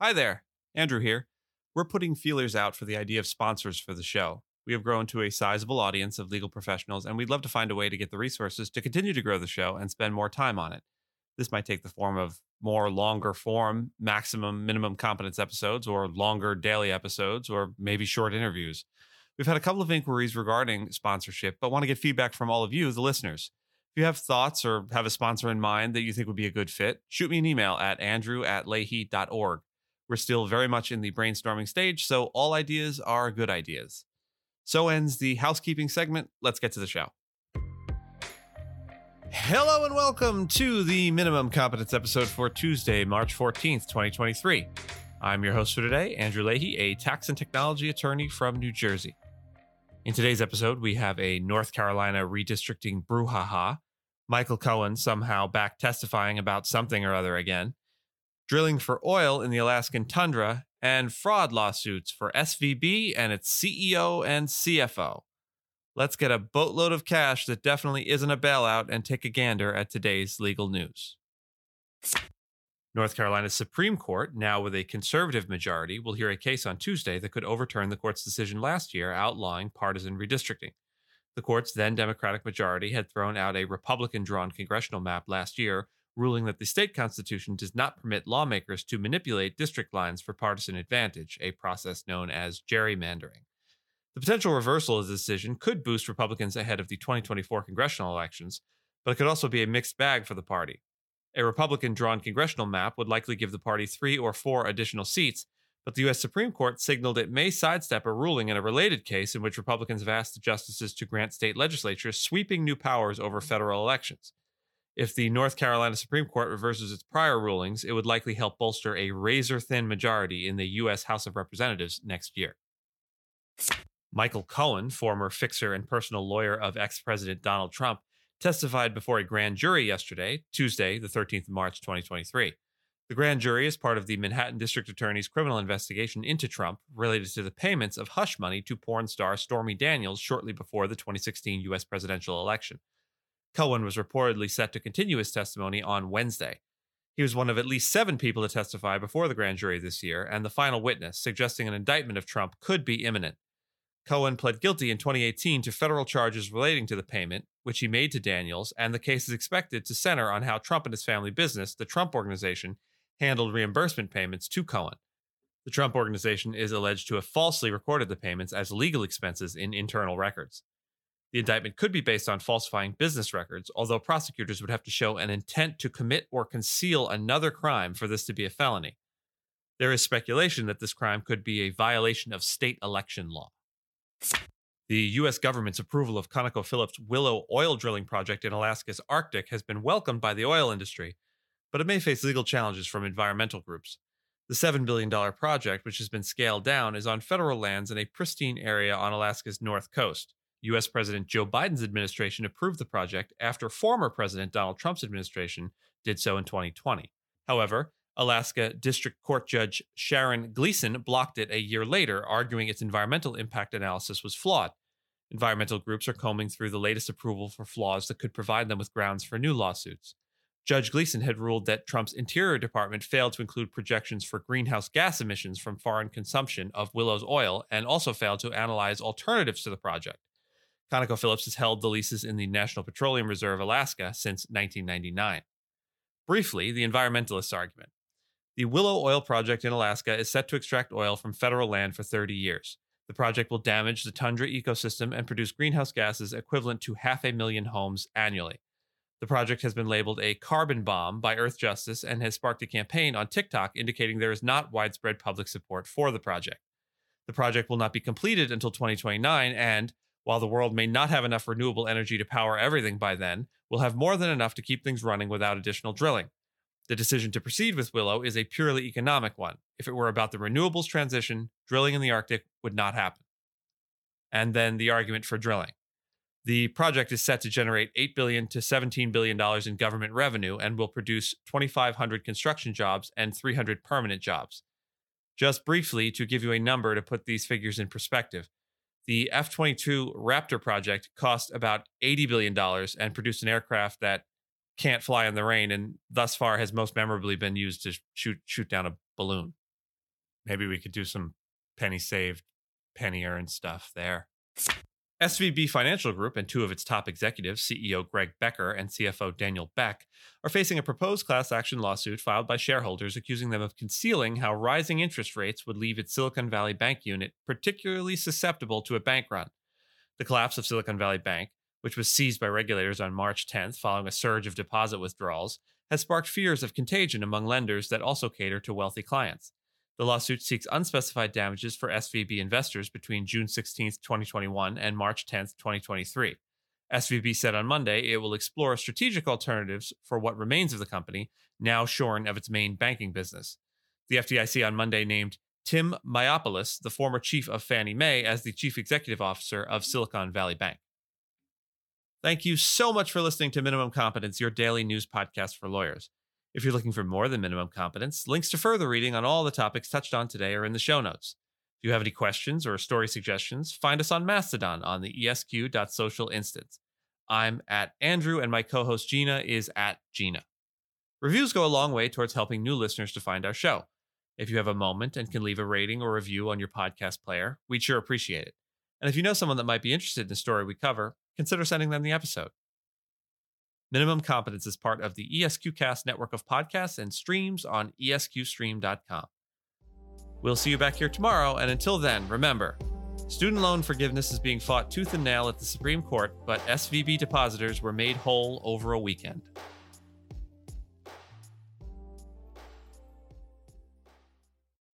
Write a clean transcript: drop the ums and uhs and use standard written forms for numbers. Hi there, Andrew here. We're putting feelers out for the idea of sponsors for the show. We have grown to a sizable audience of legal professionals, and we'd love to find a way to get the resources to continue to grow the show and spend more time on it. This might take the form of more longer form, maximum minimum competence episodes, or longer daily episodes, or maybe short interviews. We've had a couple of inquiries regarding sponsorship, but want to get feedback from all of you, the listeners. If you have thoughts or have a sponsor in mind that you think would be a good fit, shoot me an email at andrew@leahy.org. We're still very much in the brainstorming stage, so all ideas are good ideas. So ends the housekeeping segment. Let's get to the show. Hello and welcome to the Minimum Competence episode for Tuesday, March 14th, 2023. I'm your host for today, Andrew Leahy, a tax and technology attorney from New Jersey. In today's episode, we have a North Carolina redistricting brouhaha, Michael Cohen somehow back testifying about something or other again, drilling for oil in the Alaskan tundra, and fraud lawsuits for SVB and its CEO and CFO. Let's get a boatload of cash that definitely isn't a bailout and take a gander at today's legal news. North Carolina's Supreme Court, now with a conservative majority, will hear a case on Tuesday that could overturn the court's decision last year outlawing partisan redistricting. The court's then Democratic majority had thrown out a Republican-drawn congressional map last year, ruling that the state constitution does not permit lawmakers to manipulate district lines for partisan advantage, a process known as gerrymandering. The potential reversal of the decision could boost Republicans ahead of the 2024 congressional elections, but it could also be a mixed bag for the party. A Republican-drawn congressional map would likely give the party 3 or 4 additional seats, but the U.S. Supreme Court signaled it may sidestep a ruling in a related case in which Republicans have asked the justices to grant state legislatures sweeping new powers over federal elections. If the North Carolina Supreme Court reverses its prior rulings, it would likely help bolster a razor-thin majority in the U.S. House of Representatives next year. Michael Cohen, former fixer and personal lawyer of ex-President Donald Trump, testified before a grand jury yesterday, Tuesday, the 13th of March, 2023. The grand jury is part of the Manhattan District Attorney's criminal investigation into Trump related to the payments of hush money to porn star Stormy Daniels shortly before the 2016 U.S. presidential election. Cohen was reportedly set to continue his testimony on Wednesday. He was one of at least 7 people to testify before the grand jury this year, and the final witness, suggesting an indictment of Trump could be imminent. Cohen pled guilty in 2018 to federal charges relating to the payment, which he made to Daniels, and the case is expected to center on how Trump and his family business, the Trump Organization, handled reimbursement payments to Cohen. The Trump Organization is alleged to have falsely recorded the payments as legal expenses in internal records. The indictment could be based on falsifying business records, although prosecutors would have to show an intent to commit or conceal another crime for this to be a felony. There is speculation that this crime could be a violation of state election law. The U.S. government's approval of ConocoPhillips' Willow oil drilling project in Alaska's Arctic has been welcomed by the oil industry, but it may face legal challenges from environmental groups. The $7 billion project, which has been scaled down, is on federal lands in a pristine area on Alaska's north coast. U.S. President Joe Biden's administration approved the project after former President Donald Trump's administration did so in 2020. However, Alaska District Court Judge Sharon Gleason blocked it a year later, arguing its environmental impact analysis was flawed. Environmental groups are combing through the latest approval for flaws that could provide them with grounds for new lawsuits. Judge Gleason had ruled that Trump's Interior Department failed to include projections for greenhouse gas emissions from foreign consumption of Willow's oil and also failed to analyze alternatives to the project. ConocoPhillips has held the leases in the National Petroleum Reserve, Alaska, since 1999. Briefly, the environmentalist's argument. The Willow oil project in Alaska is set to extract oil from federal land for 30 years. The project will damage the tundra ecosystem and produce greenhouse gases equivalent to 500,000 homes annually. The project has been labeled a carbon bomb by Earthjustice and has sparked a campaign on TikTok indicating there is not widespread public support for the project. The project will not be completed until 2029 and, while the world may not have enough renewable energy to power everything by then, we'll have more than enough to keep things running without additional drilling. The decision to proceed with Willow is a purely economic one. If it were about the renewables transition, drilling in the Arctic would not happen. And then the argument for drilling. The project is set to generate $8 billion to $17 billion in government revenue and will produce 2,500 construction jobs and 300 permanent jobs. Just briefly, to give you a number to put these figures in perspective, the F-22 Raptor project cost about $80 billion and produced an aircraft that can't fly in the rain and thus far has most memorably been used to shoot down a balloon. maybe we could do some penny saved, penny earned stuff there. SVB Financial Group and two of its top executives, CEO Greg Becker and CFO Daniel Beck, are facing a proposed class action lawsuit filed by shareholders accusing them of concealing how rising interest rates would leave its Silicon Valley Bank unit particularly susceptible to a bank run. The collapse of Silicon Valley Bank, which was seized by regulators on March 10th following a surge of deposit withdrawals, has sparked fears of contagion among lenders that also cater to wealthy clients. The lawsuit seeks unspecified damages for SVB investors between June 16, 2021 and March 10, 2023. SVB said on Monday it will explore strategic alternatives for what remains of the company, now shorn of its main banking business. The FDIC on Monday named Tim Myopoulos, the former chief of Fannie Mae, as the chief executive officer of Silicon Valley Bank. Thank you so much for listening to Minimum Competence, your daily news podcast for lawyers. If you're looking for more than Minimum Competence, links to further reading on all the topics touched on today are in the show notes. If you have any questions or story suggestions, find us on Mastodon on the esq.social instance. I'm at Andrew, and my co-host Gina is at Gina. Reviews go a long way towards helping new listeners to find our show. If you have a moment and can leave a rating or review on your podcast player, we'd sure appreciate it. And if you know someone that might be interested in the story we cover, consider sending them the episode. Minimum Competence is part of the ESQcast network of podcasts and streams on esqstream.com. We'll see you back here tomorrow, and until then, remember, student loan forgiveness is being fought tooth and nail at the Supreme Court, but SVB depositors were made whole over a weekend.